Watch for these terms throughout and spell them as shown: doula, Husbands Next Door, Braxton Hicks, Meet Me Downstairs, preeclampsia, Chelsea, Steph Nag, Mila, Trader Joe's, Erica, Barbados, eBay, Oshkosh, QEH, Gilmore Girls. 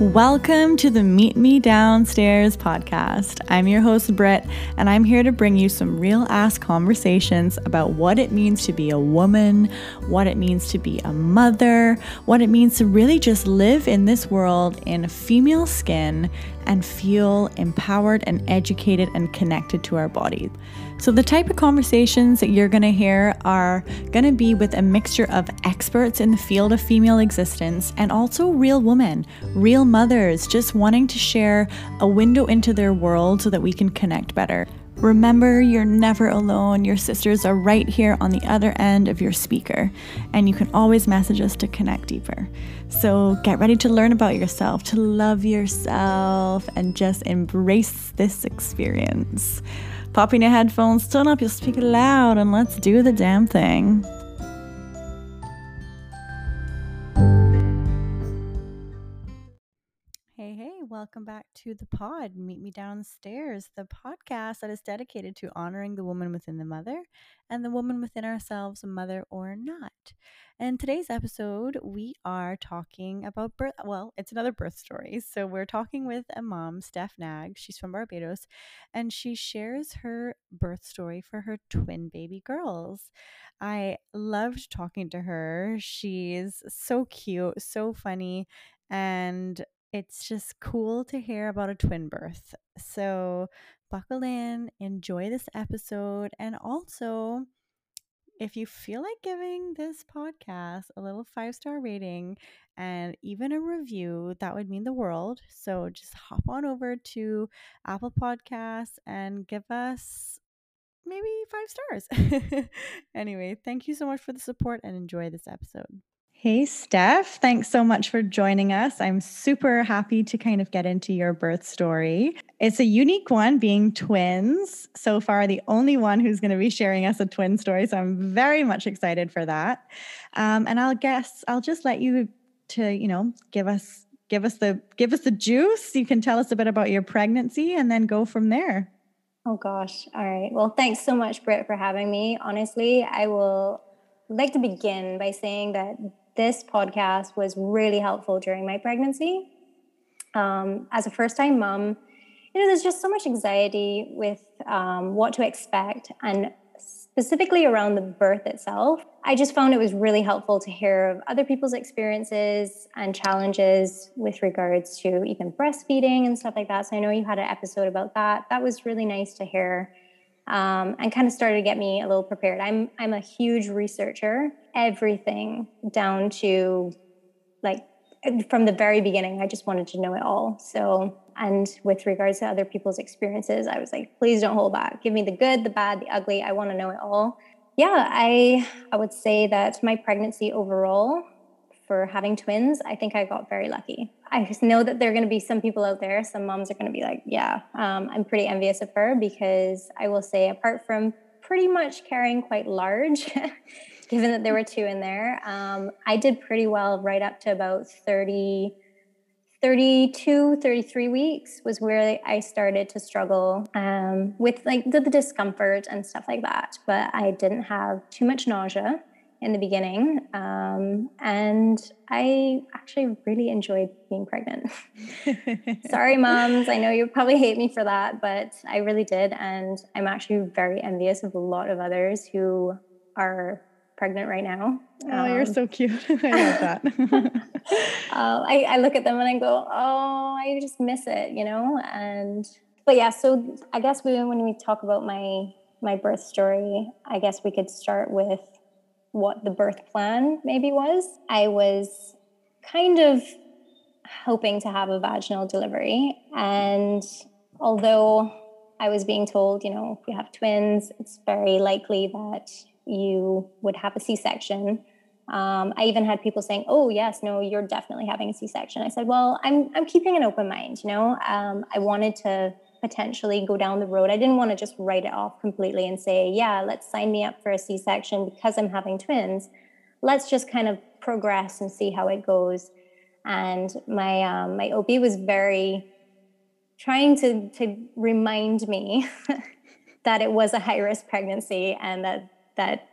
Welcome to the Meet Me Downstairs podcast. I'm your host, Britt, and I'm here to bring you some real-ass conversations about what it means to be a woman, what it means to be a mother, what it means to really just live in this world in female skin and feel empowered and educated and connected to our bodies. So the type of conversations that you're going to hear are going to be with a mixture of experts in the field of female existence and also real women, real mothers, just wanting to share a window into their world so that we can connect better. Remember, you're never alone. Your sisters are right here on the other end of your speaker, and you can always message us to connect deeper. So get ready to learn about yourself, to love yourself, and just embrace this experience. Pop in your headphones, turn up your speaker loud, and let's do the damn thing. Welcome back to the pod, Meet Me Downstairs, the podcast that is dedicated to honoring the woman within the mother and the woman within ourselves, mother or not. And today's episode, we are talking about birth. Well, it's another birth story. So we're talking with a mom, Steph Nag. She's from Barbados, and she shares her birth story for her twin baby girls. I loved talking to her. She's so cute, so funny, and it's just cool to hear about a twin birth. So buckle in, enjoy this episode, and also if you feel like giving this podcast a little 5-star rating and even a review, that would mean the world. So just hop on over to Apple Podcasts and give us maybe 5 stars. Anyway, thank you so much for the support and enjoy this episode. Hey, Steph. Thanks so much for joining us. I'm super happy to kind of get into your birth story. It's a unique one, being twins. So far, the only one who's going to be sharing us a twin story. So I'm very much excited for that. And I'll just let you to, give us the juice. You can tell us a bit about your pregnancy and then go from there. Oh, gosh. All right. Well, thanks so much, Britt, for having me. Honestly, I will like to begin by saying that this podcast was really helpful during my pregnancy. As a first-time mom, there's just so much anxiety with what to expect, and specifically around the birth itself. I just found it was really helpful to hear of other people's experiences and challenges with regards to even breastfeeding and stuff like that. So I know you had an episode about that. That was really nice to hear. And kind of started to get me a little prepared. I'm a huge researcher, everything down to like from the very beginning, I just wanted to know it all. So, and with regards to other people's experiences, I was like, please don't hold back. Give me the good, the bad, the ugly. I want to know it all. Yeah. I would say that my pregnancy overall for having twins, I think I got very lucky. I just know that there are going to be some people out there, some moms are going to be like, yeah, I'm pretty envious of her, because I will say, apart from pretty much carrying quite large, given that there were two in there, I did pretty well right up to about 33 weeks was where I started to struggle with like the discomfort and stuff like that. But I didn't have too much nausea in the beginning. And I actually really enjoyed being pregnant. Sorry, moms. I know you probably hate me for that, but I really did. And I'm actually very envious of a lot of others who are pregnant right now. Oh, you're so cute. I love that. I look at them and I go, oh, I just miss it, but yeah, so I guess when we talk about my birth story, I guess we could start with what the birth plan maybe was. I was kind of hoping to have a vaginal delivery. And although I was being told, if you have twins, it's very likely that you would have a C-section. I even had people saying, oh, yes, no, you're definitely having a C-section. I said, well, I'm keeping an open mind, I wanted to potentially go down the road. I didn't want to just write it off completely and say, yeah, let's sign me up for a C-section because I'm having twins. Let's just kind of progress and see how it goes. And my OB was very trying to remind me that it was a high-risk pregnancy and that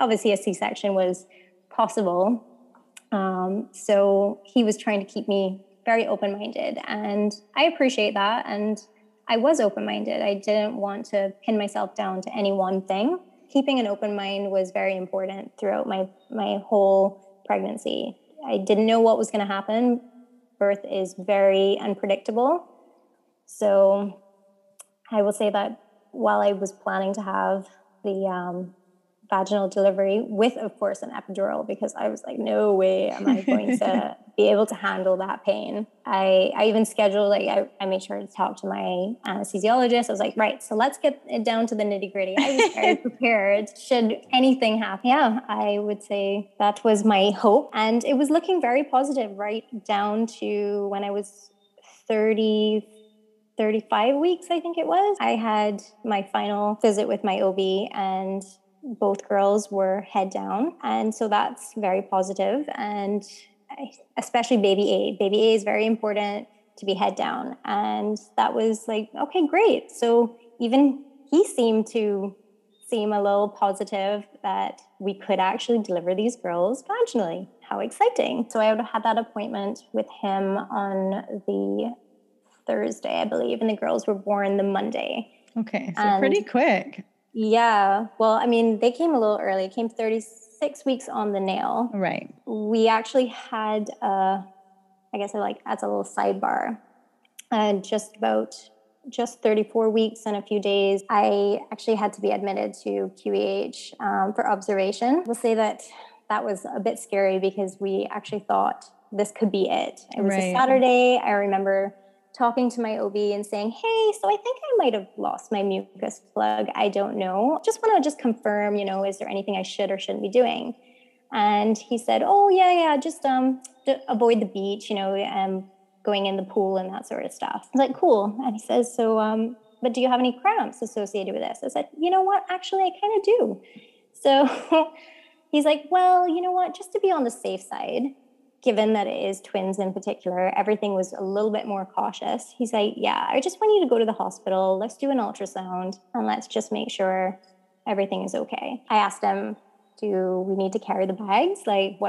obviously a C-section was possible. So he was trying to keep me very open-minded, and I appreciate that. And I was open-minded. I didn't want to pin myself down to any one thing. Keeping an open mind was very important throughout my whole pregnancy. I didn't know what was going to happen. Birth is very unpredictable. So I will say that while I was planning to have the vaginal delivery with, of course, an epidural, because I was like, no way am I going to be able to handle that pain. I even scheduled, like, I made sure to talk to my anesthesiologist. I was like, right, so let's get it down to the nitty gritty. I was very prepared. Should anything happen? Yeah, I would say that was my hope. And it was looking very positive right down to when I was 35 weeks, I think it was. I had my final visit with my OB, and both girls were head down. And so that's very positive. And especially baby A. Baby A is very important to be head down. And that was like, okay, great. So even he seemed to seem a little positive that we could actually deliver these girls vaginally. How exciting. So I would have had that appointment with him on the Thursday, I believe. And the girls were born the Monday. Okay. So pretty quick. Yeah. Well, I mean, they came a little early. It came 36 weeks on the nail. Right. We actually had, as a little sidebar, just 34 weeks and a few days, I actually had to be admitted to QEH for observation. We'll say that was a bit scary because we actually thought this could be it. It was a Saturday. I remember talking to my OB and saying, hey, so I think I might have lost my mucus plug. I don't know. Just want to confirm, is there anything I should or shouldn't be doing? And he said, oh, yeah, just avoid the beach, going in the pool and that sort of stuff. I was like, cool. And he says, so, but do you have any cramps associated with this? I said, you know what? Actually, I kind of do. So he's like, well, you know what? Just to be on the safe side, given that it is twins in particular, everything was a little bit more cautious. He's like, yeah, I just want you to go to the hospital. Let's do an ultrasound and let's just make sure everything is okay. I asked him, do we need to carry the bags? Like,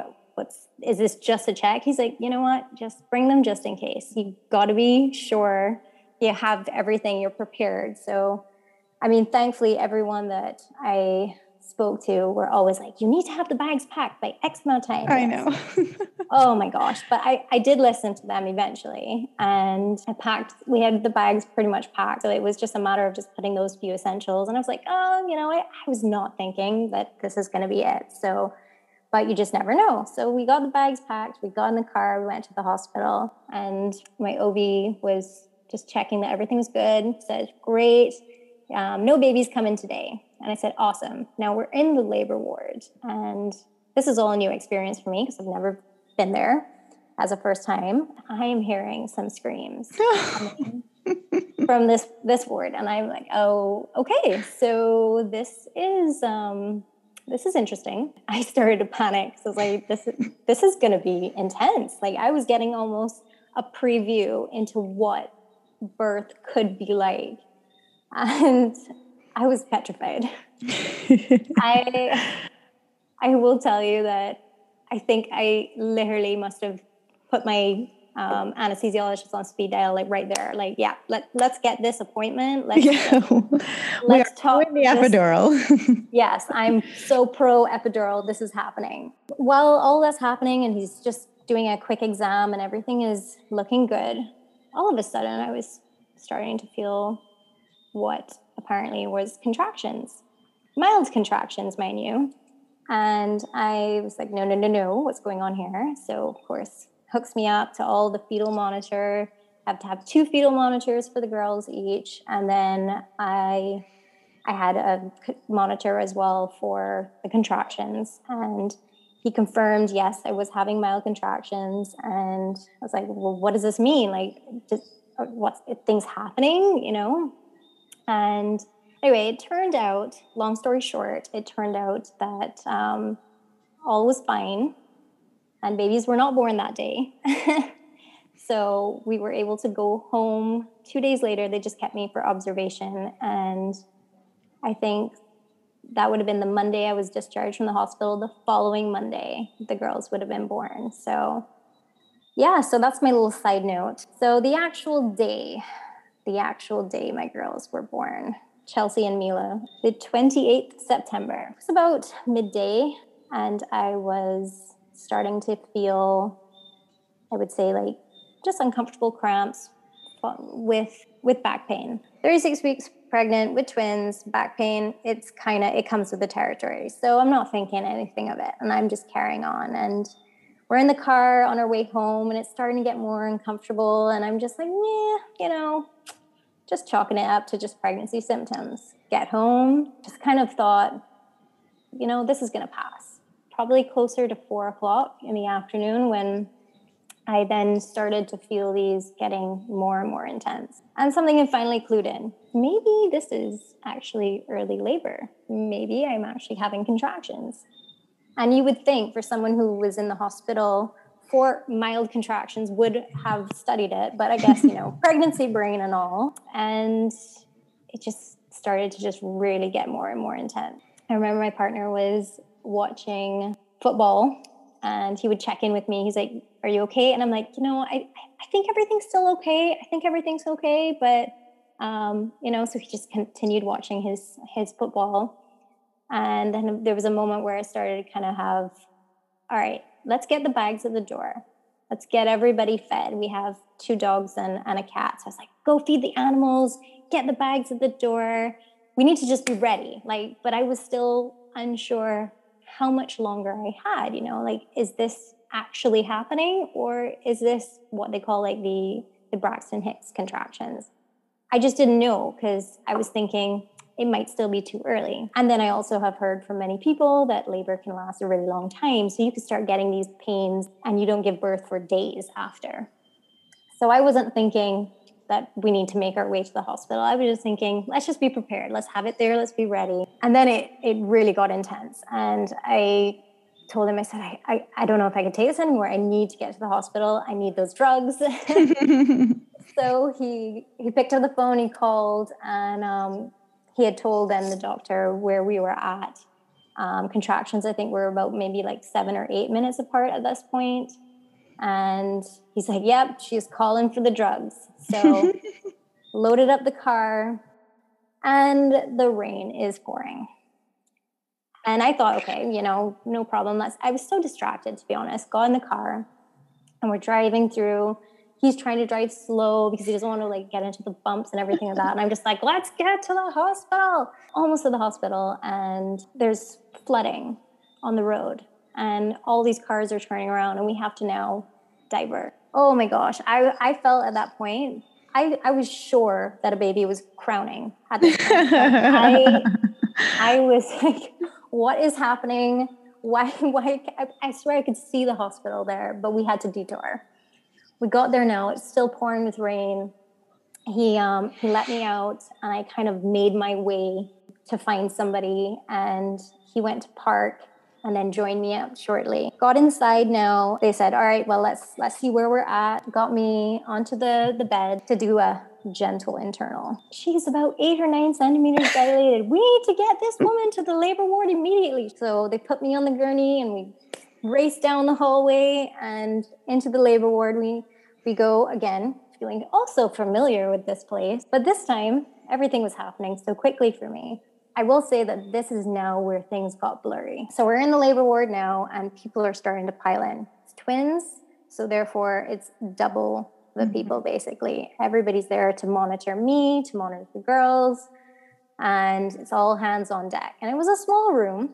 is this just a check? He's like, you know what? Just bring them just in case. You got to be sure you have everything, you're prepared. So, I mean, thankfully, everyone that I spoke to were always like, you need to have the bags packed by X amount of time. I know. Oh my gosh. But I did listen to them eventually, and we had the bags pretty much packed. So it was just a matter of just putting those few essentials. And I was like, I was not thinking that this is going to be it. So, but you just never know. So we got the bags packed, we got in the car, we went to the hospital, and my OB was just checking that everything was good. Said, great. No babies coming today. And I said, awesome. Now we're in the labor ward. And this is all a new experience for me because I've never been there as a first time. I am hearing some screams from this ward. And I'm like, oh, okay. So this is interesting. I started to panic. So I was like, this is going to be intense. Like, I was getting almost a preview into what birth could be like. And I was petrified. I will tell you that I think I literally must have put my anesthesiologist on speed dial, like right there. Like, yeah, let's get this appointment. Let's talk. The epidural. Yes, I'm so pro epidural. This is happening. While all that's happening, and he's just doing a quick exam, and everything is looking good, all of a sudden I was starting to feel what apparently was contractions, mild contractions, mind you. And I was like, no, what's going on here? So of course, hooks me up to all the fetal monitor. I have to have 2 fetal monitors for the girls each. And then I had a monitor as well for the contractions. And he confirmed, yes, I was having mild contractions. And I was like, well, what does this mean? Like, what's things happening, And anyway, it turned out, long story short, that all was fine and babies were not born that day. So we were able to go home. 2 days later, they just kept me for observation. And I think that would have been the Monday I was discharged from the hospital. The following Monday, the girls would have been born. So yeah, so that's my little side note. So the actual day my girls were born, Chelsea and Mila, the 28th September. It was about midday, and I was starting to feel, I would say, like just uncomfortable cramps with back pain. 36 weeks pregnant with twins, back pain, it comes with the territory. So I'm not thinking anything of it, and I'm just carrying on. And we're in the car on our way home, and it's starting to get more uncomfortable. And I'm just like, just chalking it up to just pregnancy symptoms. Get home, just kind of thought, this is going to pass. Probably closer to 4:00 in the afternoon when I then started to feel these getting more and more intense. And something had finally clued in. Maybe this is actually early labor. Maybe I'm actually having contractions. And you would think for someone who was in the hospital for mild contractions would have studied it, but I guess, pregnancy brain and all. And it just started to just really get more and more intense. I remember my partner was watching football, and he would check in with me. He's like, "Are you okay?" And I'm like, I think everything's still okay. I think everything's okay. But, so he just continued watching his football. And then there was a moment where I started to kind of have, all right, let's get the bags at the door. Let's get everybody fed. We have 2 dogs and a cat. So I was like, go feed the animals, get the bags at the door. We need to just be ready. But I was still unsure how much longer I had, is this actually happening, or is this what they call the Braxton Hicks contractions? I just didn't know, because I was thinking it might still be too early. And then I also have heard from many people that labor can last a really long time. So you could start getting these pains and you don't give birth for days after. So I wasn't thinking that we need to make our way to the hospital. I was just thinking, let's just be prepared. Let's have it there. Let's be ready. And then it really got intense. And I told him, I said, I don't know if I can take this anymore. I need to get to the hospital. I need those drugs. So he picked up the phone, he called, and he had told then the doctor where we were at. Contractions, I think, were about maybe 7 or 8 minutes apart at this point. And he's like, yep, she's calling for the drugs. So loaded up the car, and the rain is pouring. And I thought, okay, no problem. I was so distracted, to be honest. Got in the car, and we're driving through. He's trying to drive slow because he doesn't want to get into the bumps and everything like that. And I'm just like, let's get to the hospital. Almost to the hospital, and there's flooding on the road, and all these cars are turning around, and we have to now divert. Oh my gosh. I felt at that point, I was sure that a baby was crowning at this point. I was like, what is happening? Why? I swear I could see the hospital there, but we had to detour. We got there now. It's still pouring with rain. He let me out, and I kind of made my way to find somebody, and he went to park and then joined me up shortly. Got inside now. They said, all right, well, let's see where we're at. Got me onto the bed to do a gentle internal. She's about 8 or 9 centimeters dilated. We need to get this woman to the labor ward immediately. So they put me on the gurney, and we raced down the hallway and into the labor ward. We go again, feeling also familiar with this place. But this time, everything was happening so quickly for me. I will say that this is now where things got blurry. So we're in the labor ward now, and people are starting to pile in. It's twins, so therefore it's double the people, basically. Everybody's there to monitor me, to monitor the girls, and it's all hands on deck. And it was a small room,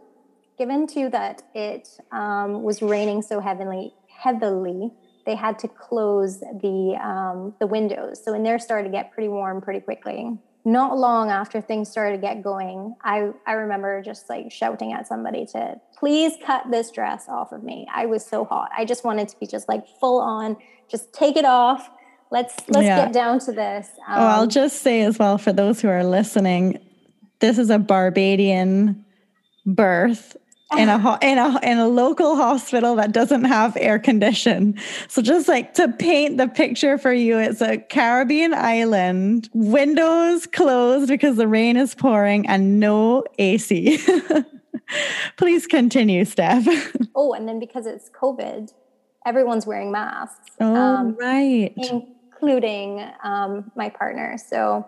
given to that it was raining so heavily, they had to close the windows. So in there started to get pretty warm pretty quickly. Not long after things started to get going, I remember just shouting at somebody to please cut this dress off of me. I was so hot. I just wanted to be just full on, just take it off. Let's get down to this. I'll just say as well, for those who are listening, this is a Barbadian birth in a local hospital that doesn't have air condition. So just to paint the picture for you, it's a Caribbean island, windows closed because the rain is pouring, and no AC. Please continue, Steph. Oh, and then because it's COVID, everyone's wearing masks. Oh, right. Including my partner. So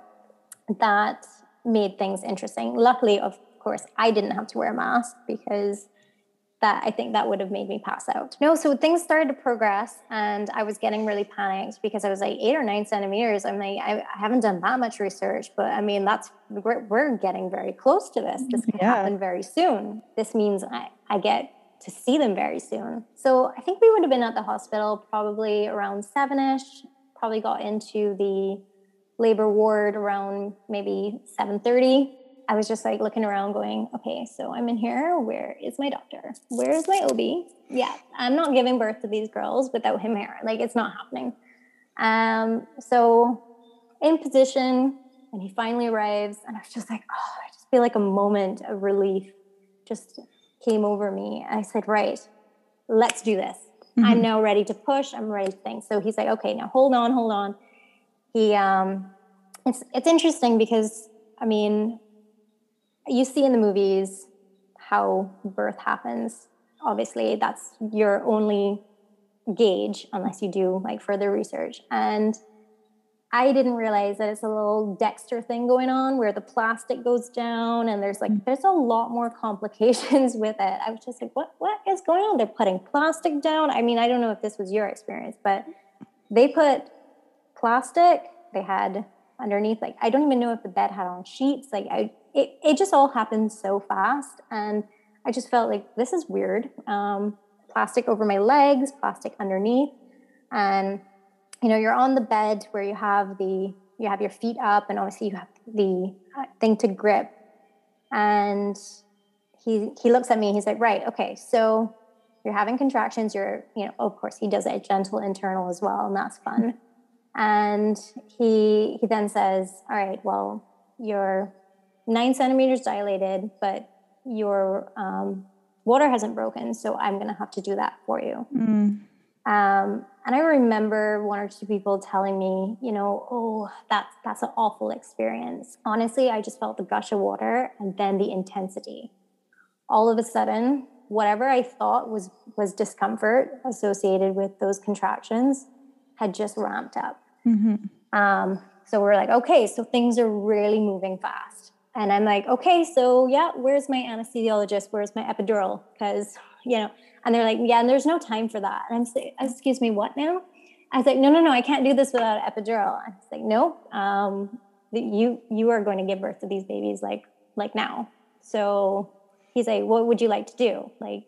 that made things interesting. Luckily, of course, I didn't have to wear a mask because that I think that would have made me pass out. No, so things started to progress and I was getting really panicked because I was like 8 or 9 centimeters. I'm like, I haven't done that much research, but I mean, we're getting very close to this. This can happen very soon. This means I get to see them very soon. So I think we would have been at the hospital probably around 7-ish, probably got into the labor ward around maybe 7:30. I was just like looking around going, okay, so I'm in here. Where is my doctor? Where is my OB? Yeah, I'm not giving birth to these girls without him here. Like, it's not happening. So in position, and he finally arrives, and I was just like, oh, I just feel like a moment of relief just came over me. I said, right, let's do this. Mm-hmm. I'm now ready to push. I'm ready to think. So he's like, okay, now hold on. He, it's interesting because, I mean, you see in the movies how birth happens. Obviously, that's your only gauge unless you do like further research. And I didn't realize that it's a little Dexter thing going on where the plastic goes down and there's a lot more complications with it. I was just like, what is going on? They're putting plastic down. I mean, I don't know if this was your experience, but they put plastic, they had underneath, like, I don't even know if the bed had on sheets. Like, it just all happened so fast. And I just felt like, this is weird. Plastic over my legs, plastic underneath. And, you know, you're on the bed where you have your feet up and obviously you have the thing to grip. And he looks at me, he's like, right, okay, so you're having contractions. Of course he does a gentle internal as well. And that's fun. And he then says, all right, well, you're 9 centimeters dilated, but your water hasn't broken, so I'm going to have to do that for you. Mm. And I remember one or two people telling me, you know, oh, that's an awful experience. Honestly, I just felt the gush of water and then the intensity. All of a sudden, whatever I thought was discomfort associated with those contractions had just ramped up. Mm-hmm. So we're like, okay, so things are really moving fast. And I'm like, okay, so yeah, where's my anesthesiologist? Where's my epidural? Because, you know, and they're like, yeah, and there's no time for that. And I'm like, excuse me, what now? I was like, no, I can't do this without epidural. I was like, no, you are going to give birth to these babies like now. So he's like, what would you like to do? Like,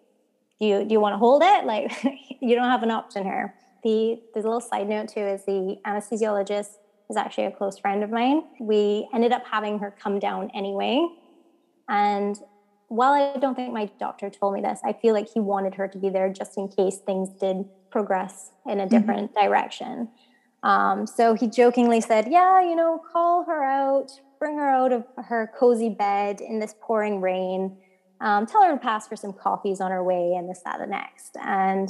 do you want to hold it? Like, you don't have an option here. The little side note too is the anesthesiologist is actually a close friend of mine. We ended up having her come down anyway. And while I don't think my doctor told me this, I feel like he wanted her to be there just in case things did progress in a different direction. So he jokingly said, yeah, you know, call her out, bring her out of her cozy bed in this pouring rain. Tell her to pass for some coffees on her way and this, that, and next. And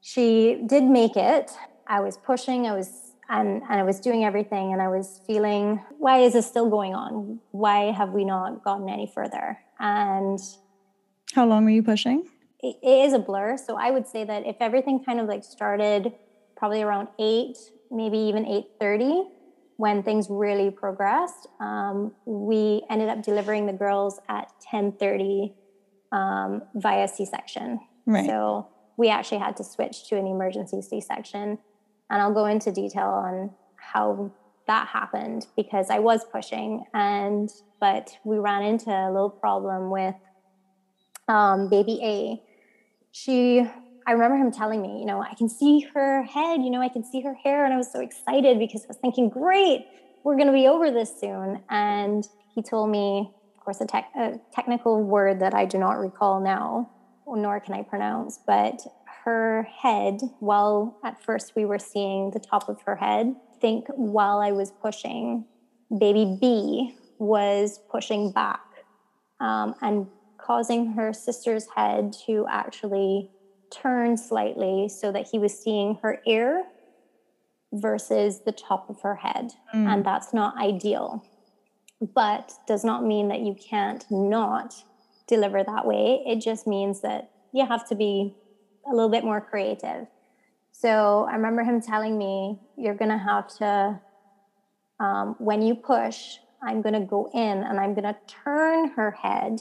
she did make it. I was pushing, I was doing everything, and I was feeling, why is this still going on? Why have we not gotten any further? And how long were you pushing? It is a blur. So I would say that if everything kind of like started probably around 8, maybe even 8:30, when things really progressed, we ended up delivering the girls at 10:30 via C-section. Right. So we actually had to switch to an emergency C-section. And I'll go into detail on how that happened because I was pushing, but we ran into a little problem with baby A. I remember him telling me, you know, I can see her head, you know, I can see her hair. And I was so excited because I was thinking, great, we're going to be over this soon. And he told me, of course, a technical word that I do not recall now, nor can I pronounce, but her head, while at first we were seeing the top of her head, I think while I was pushing, baby B was pushing back and causing her sister's head to actually turn slightly so that he was seeing her ear versus the top of her head. Mm. And that's not ideal, but does not mean that you can't not deliver that way. It just means that you have to be a little bit more creative. So I remember him telling me, you're going to have to, when you push, I'm going to go in and I'm going to turn her head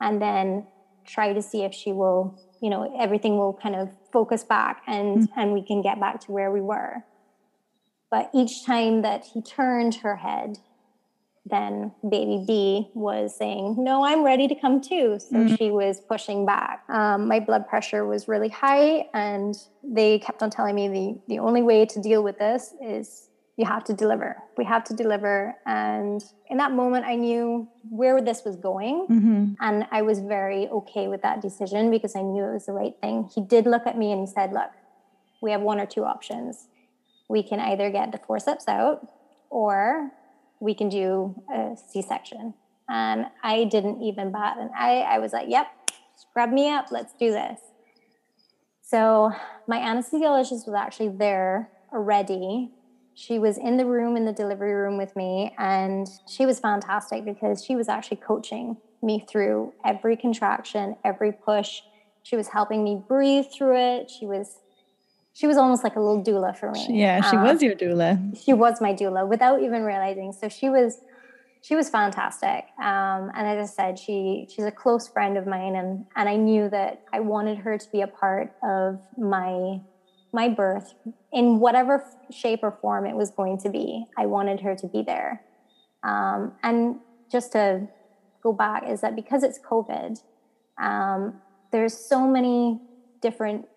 and then try to see if she will, you know, everything will kind of focus back and, mm-hmm. and we can get back to where we were. But each time that he turned her head, then baby B was saying, no, I'm ready to come too. So mm-hmm. she was pushing back. My blood pressure was really high and they kept on telling me the only way to deal with this is you have to deliver. We have to deliver. And in that moment, I knew where this was going. Mm-hmm. And I was very okay with that decision because I knew it was the right thing. He did look at me and he said, look, we have one or two options. We can either get the forceps out or we can do a C-section. And I didn't even bat an eye. I was like, yep, grab me up. Let's do this. So my anesthesiologist was actually there already. She was in the room, in the delivery room with me. And she was fantastic because she was actually coaching me through every contraction, every push. She was helping me breathe through it. She was almost like a little doula for me. Yeah, she was your doula. She was my doula without even realizing. So she was fantastic. And as I said, she's a close friend of mine. And I knew that I wanted her to be a part of my birth in whatever shape or form it was going to be. I wanted her to be there. And just to go back is that because it's COVID, there's so many different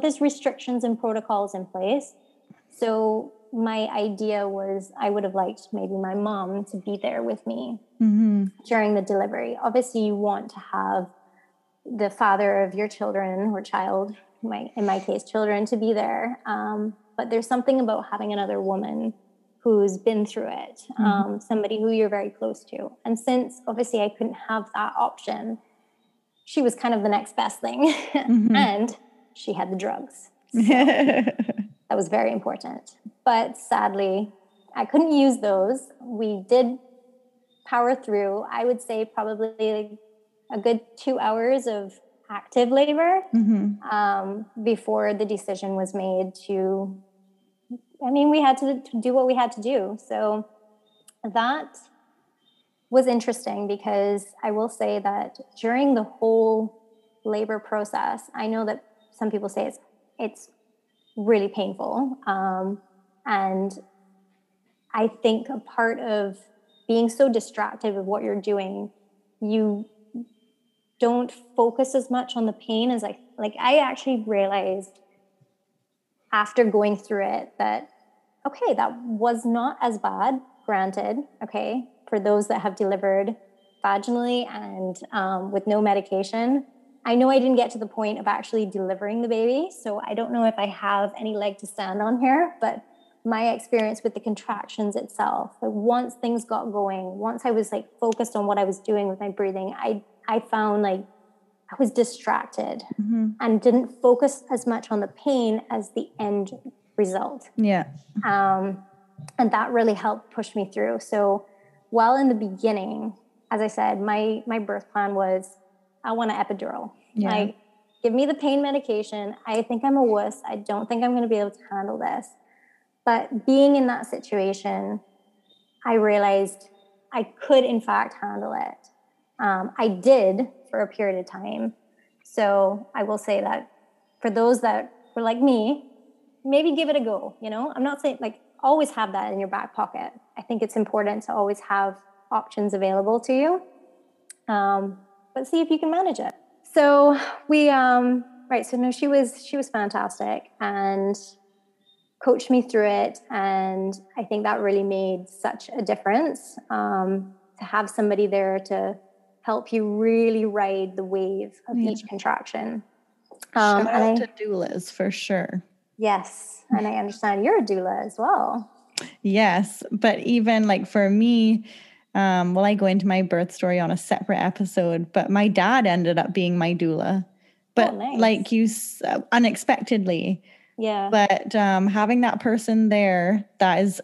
there's restrictions and protocols in place. So my idea was I would have liked maybe my mom to be there with me mm-hmm. during the delivery. Obviously, you want to have the father of your children or child, in my case, children, to be there. But there's something about having another woman who's been through it, mm-hmm. Somebody who you're very close to. And since, obviously, I couldn't have that option, she was kind of the next best thing. Mm-hmm. And she had the drugs. So that was very important. But sadly, I couldn't use those. We did power through, I would say probably a good 2 hours of active labor mm-hmm. Before the decision was made we had to do what we had to do. So that was interesting because I will say that during the whole labor process, I know that some people say it's really painful. And I think a part of being so distracted with what you're doing, you don't focus as much on the pain as I actually realized after going through it that, okay, that was not as bad, granted. Okay. For those that have delivered vaginally and with no medication, I know I didn't get to the point of actually delivering the baby, so I don't know if I have any leg to stand on here, but my experience with the contractions itself, like once things got going, once I was like focused on what I was doing with my breathing, I found like I was distracted mm-hmm. and didn't focus as much on the pain as the end result. Yeah. And that really helped push me through. So while in the beginning, as I said, my birth plan was, I want an epidural. Yeah. Like, give me the pain medication. I think I'm a wuss. I don't think I'm going to be able to handle this. But being in that situation, I realized I could, in fact, handle it. I did for a period of time. So I will say that for those that were like me, maybe give it a go. You know, I'm not saying always have that in your back pocket. I think it's important to always have options available to you. But see if you can manage it. So she was fantastic and coached me through it. And I think that really made such a difference to have somebody there to help you really ride the wave of each contraction. Shout out to doulas for sure. Yes. And I understand you're a doula as well. Yes. But even for me, I go into my birth story on a separate episode, but my dad ended up being my doula, but unexpectedly. Yeah. But, having that person there that is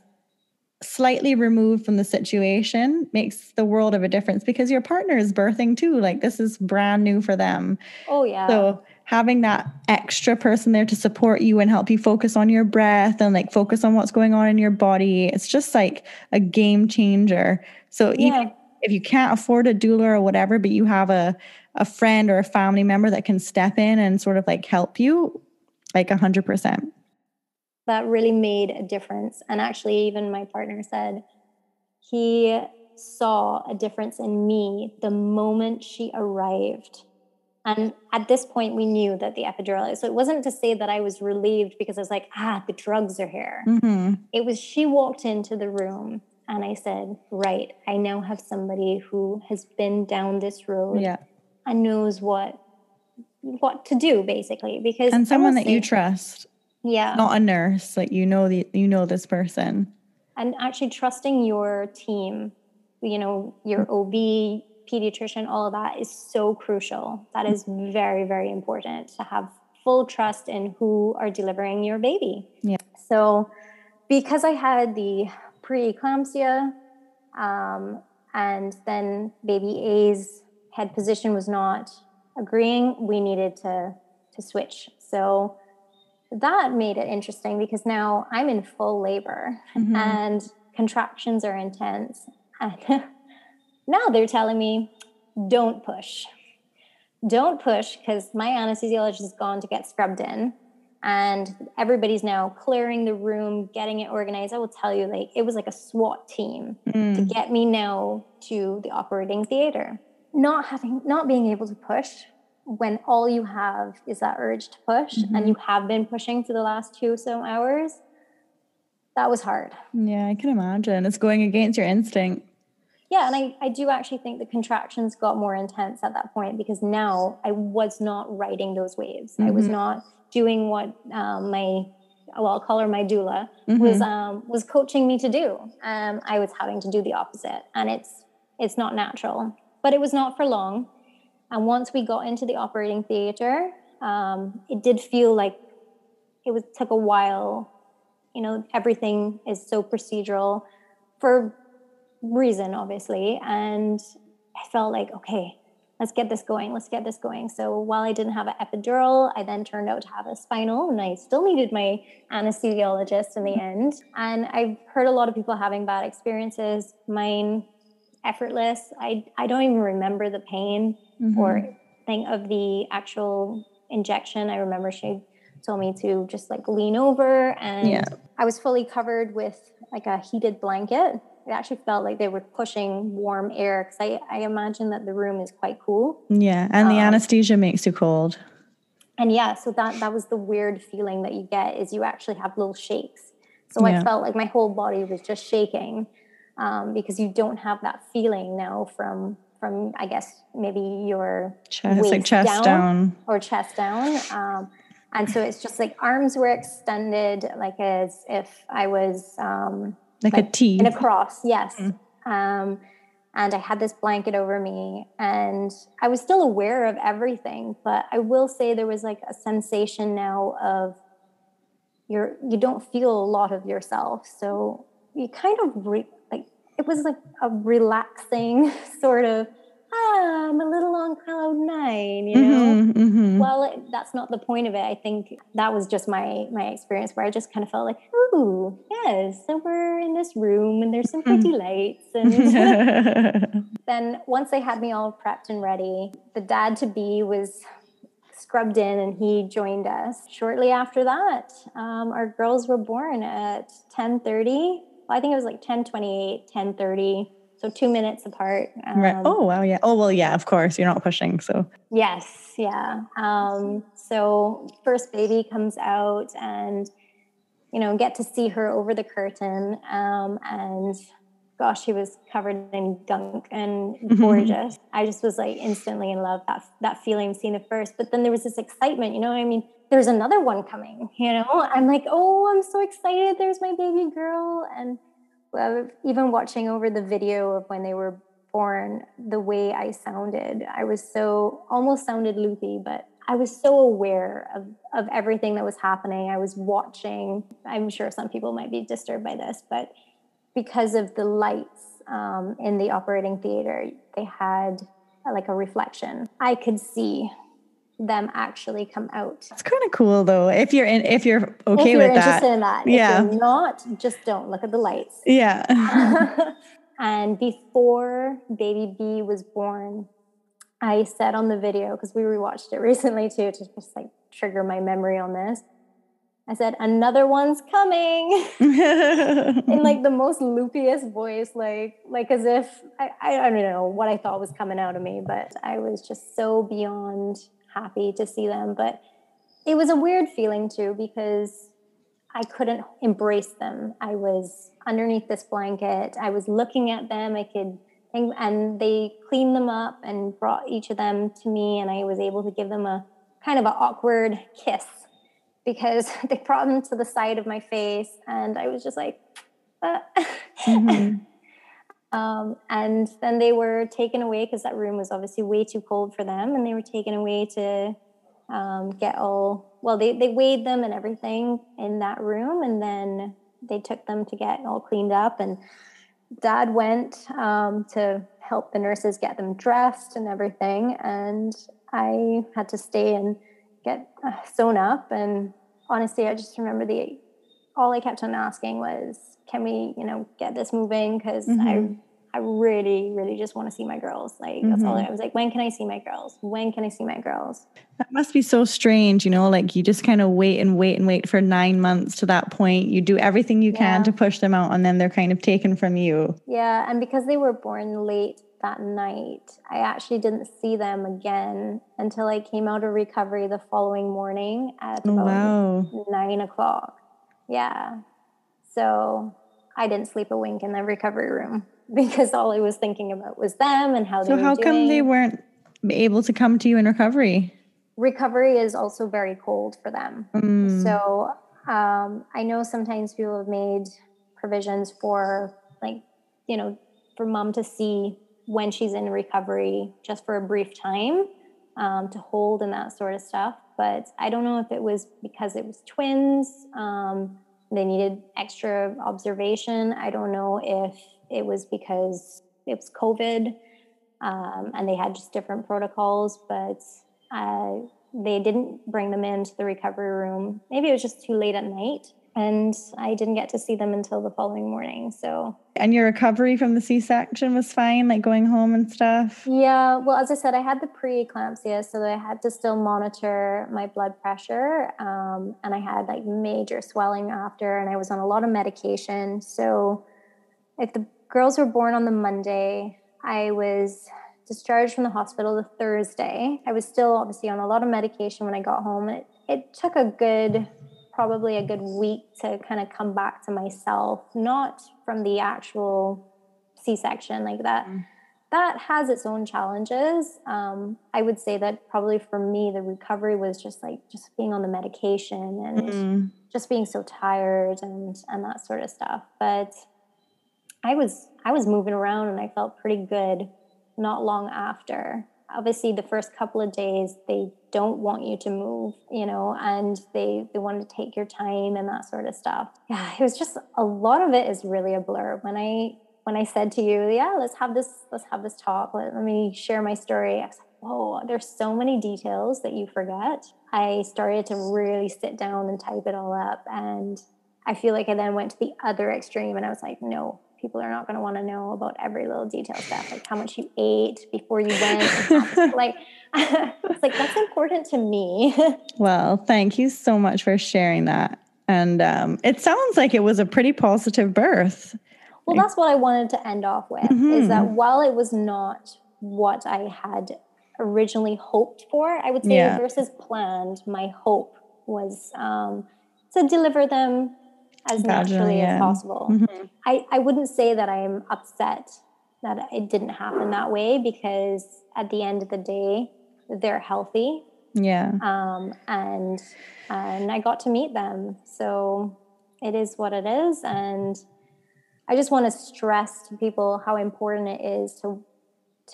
slightly removed from the situation makes the world of a difference because your partner is birthing too. This is brand new for them. Oh yeah. So having that extra person there to support you and help you focus on your breath and like focus on what's going on in your body, it's just like a game changer. So even if you can't afford a doula or whatever, but you have a friend or a family member that can step in and sort of like help you, like 100%. That really made a difference. And actually even my partner said he saw a difference in me the moment she arrived. And at this point we knew that the epidural, so it wasn't to say that I was relieved because I was like, the drugs are here. Mm-hmm. It was, she walked into the room and I said, right, I now have somebody who has been down this road and knows what to do basically. Because and someone that you trust. Yeah. Not a nurse. Like, you know this person. And actually trusting your team, you know, your OB, pediatrician, all of that is so crucial. That is very, very important to have full trust in who are delivering your baby. Yeah. So because I had the preeclampsia, and then baby A's head position was not agreeing, we needed to switch. So that made it interesting because now I'm in full labor and contractions are intense. And now they're telling me, don't push. Don't push, because my anesthesiologist is gone to get scrubbed in. And everybody's now clearing the room, getting it organized. I will tell you, like, it was like a SWAT team to get me now to the operating theater. Not being able to push when all you have is that urge to push and you have been pushing for the last 2 some hours, that was hard. Yeah, I can imagine. It's going against your instinct. Yeah, and I do actually think the contractions got more intense at that point because now I was not riding those waves. I was not doing what I'll call her my doula, was coaching me to do. I was having to do the opposite, and it's not natural. But it was not for long. And once we got into the operating theater, it did feel like took a while. You know, everything is so procedural for reason, obviously. And I felt like, okay, let's get this going. Let's get this going. So while I didn't have an epidural, I then turned out to have a spinal, and I still needed my anesthesiologist in the end. And I've heard a lot of people having bad experiences. Mine, effortless. I don't even remember the pain or thing of the actual injection. I remember she told me to just like lean over, and I was fully covered with like a heated blanket. It actually felt like they were pushing warm air, because I imagine that the room is quite cool. Yeah, and the anesthesia makes you cold. And yeah, so that was the weird feeling that you get, is you actually have little shakes. So I felt like my whole body was just shaking, because you don't have that feeling now from I guess maybe your waist like chest down or chest down. And so it's just like arms were extended, like as if I was... Like a T. In a cross, yes. And I had this blanket over me, and I was still aware of everything, but I will say there was like a sensation now of you don't feel a lot of yourself. So you kind of it was like a relaxing sort of, I'm a little on cloud nine, you know? Well, that's not the point of it. I think that was just my experience, where I just kind of felt like, ooh, yes, so we're in this room and there's some pretty lights. And then once they had me all prepped and ready, the dad-to-be was scrubbed in, and he joined us. Shortly after that, our girls were born at 10:30. I think it was like 10:28, 10:30. So 2 minutes apart. Right. Oh, wow. Yeah. Oh, well, yeah, of course. You're not pushing. So. Yes. Yeah. So first baby comes out, and, you know, get to see her over the curtain. And gosh, she was covered in gunk and gorgeous. I just was like instantly in love, that feeling of seeing the first. But then there was this excitement, you know what I mean? There's another one coming, you know? I'm like, oh, I'm so excited. There's my baby girl. And even watching over the video of when they were born, the way I sounded, I was so almost sounded loopy, but I was so aware of everything that was happening. I was watching. I'm sure some people might be disturbed by this, but because of the lights in the operating theater, they had like a reflection. I could see them actually come out. It's kind of cool though, if you're interested in that. Yeah. If you're not, just don't look at the lights. Yeah. And before baby B was born, I said on the video, because we rewatched it recently too, to just like trigger my memory on this. I said, another one's coming in like the most loopiest voice, like as if, I don't know what I thought was coming out of me, but I was just so beyond happy to see them. But it was a weird feeling too, because I couldn't embrace them. I was underneath this blanket. I was looking at them. And they cleaned them up and brought each of them to me. And I was able to give them a kind of an awkward kiss, because they brought them to the side of my face, and I was just like, mm-hmm. And then they were taken away, because that room was obviously way too cold for them, and they were taken away to they weighed them and everything in that room, and then they took them to get all cleaned up, and Dad went to help the nurses get them dressed and everything, and I had to stay and get sewn up. And honestly, I just remember all I kept on asking was, can we, get this moving? Because mm-hmm. I really, really just want to see my girls. Like, mm-hmm. that's all I was like, when can I see my girls? When can I see my girls? That must be so strange, you just kind of wait for 9 months to that point. You do everything you can to push them out, and then they're kind of taken from you. Yeah, and because they were born late that night, I actually didn't see them again until I came out of recovery the following morning at about 9:00. Yeah. So I didn't sleep a wink in the recovery room, because all I was thinking about was them and how they were doing. So how come they weren't able to come to you in recovery? Recovery is also very cold for them. Mm. So I know sometimes people have made provisions for for mom to see when she's in recovery, just for a brief time, to hold and that sort of stuff. But I don't know if it was because it was twins, they needed extra observation. I don't know if it was because it was COVID, and they had just different protocols, but they didn't bring them into the recovery room. Maybe it was just too late at night, and I didn't get to see them until the following morning. So. And your recovery from the C-section was fine, like going home and stuff? Yeah. Well, as I said, I had the pre-eclampsia, so I had to still monitor my blood pressure. And I had like major swelling after, and I was on a lot of medication. So if the girls were born on the Monday, I was discharged from the hospital the Thursday. I was still obviously on a lot of medication when I got home. It took probably a good week to kind of come back to myself, not from the actual C-section like that. Mm. That has its own challenges. I would say that probably for me, the recovery was just being on the medication and just being so tired and that sort of stuff. But I was moving around and I felt pretty good not long after. Obviously, the first couple of days, they don't want you to move, and they want to take your time and that sort of stuff. Yeah, it was just, a lot of it is really a blur. When I said to you, let's have this talk, let me share my story, I was like, whoa, there's so many details that you forget. I started to really sit down and type it all up. And I feel like I then went to the other extreme, and I was like, no. People are not going to want to know about every little detail stuff, like how much you ate before you went. It's like, that's important to me. Well, thank you so much for sharing that. And it sounds like it was a pretty positive birth. Well, that's what I wanted to end off with, is that while it was not what I had originally hoped for, I would say versus planned, my hope was to deliver them as naturally as possible. Mm-hmm. I wouldn't say that I'm upset that it didn't happen that way, because at the end of the day, they're healthy. Yeah. And I got to meet them. So it is what it is. And I just want to stress to people how important it is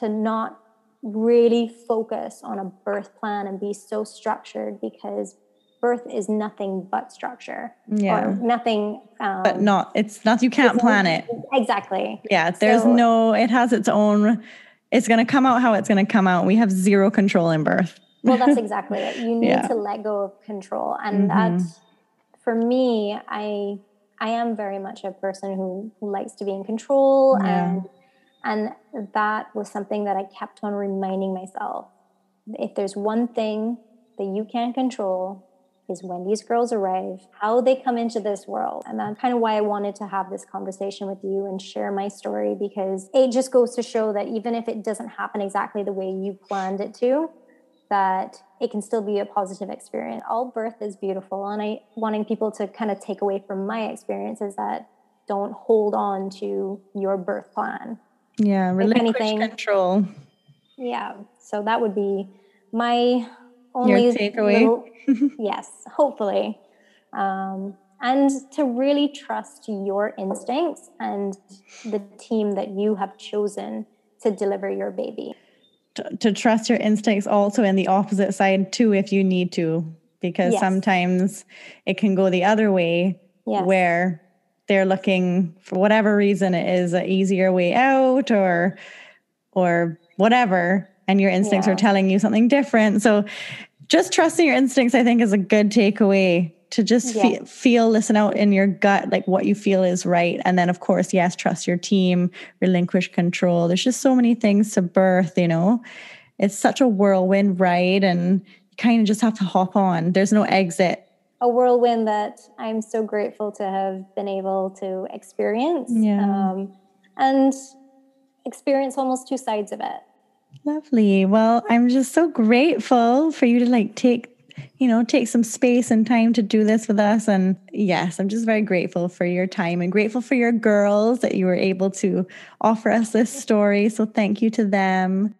to not really focus on a birth plan and be so structured, because birth is nothing but structure. Yeah. Or nothing. But not, it's not, you can't plan it. Exactly. Yeah. There's it has its own, it's going to come out how it's going to come out. We have zero control in birth. Well, that's exactly it. You need to let go of control. And that, for me, I am very much a person who likes to be in control. And that was something that I kept on reminding myself. If there's one thing that you can't control, is when these girls arrive, how they come into this world. And that's kind of why I wanted to have this conversation with you and share my story, because it just goes to show that even if it doesn't happen exactly the way you planned it to, that it can still be a positive experience. All birth is beautiful. And I wanting people to kind of take away from my experience is that don't hold on to your birth plan. Yeah, relinquish control. Yeah. So that would be my only takeaway. Yes, hopefully. And to really trust your instincts and the team that you have chosen to deliver your baby. To trust your instincts also in the opposite side too, if you need to, because sometimes it can go the other way where they're looking, for whatever reason it is, an easier way out or whatever, and your instincts are telling you something different. So just trusting your instincts, I think, is a good takeaway, to just feel, listen out in your gut, like what you feel is right. And then, of course, trust your team, relinquish control. There's just so many things to birth, you know. It's such a whirlwind ride, and you kind of just have to hop on. There's no exit. A whirlwind that I'm so grateful to have been able to experience. Yeah. And experience almost two sides of it. Lovely. Well, I'm just so grateful for you to take some space and time to do this with us. And yes, I'm just very grateful for your time and grateful for your girls that you were able to offer us this story. So thank you to them.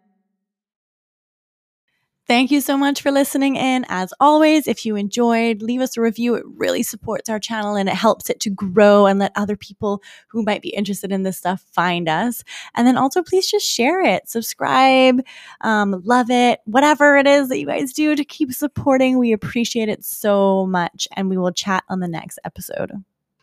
Thank you so much for listening in. As always, if you enjoyed, leave us a review. It really supports our channel and it helps it to grow and let other people who might be interested in this stuff find us. And then also please just share it, subscribe, love it, whatever it is that you guys do to keep supporting. We appreciate it so much, and we will chat on the next episode.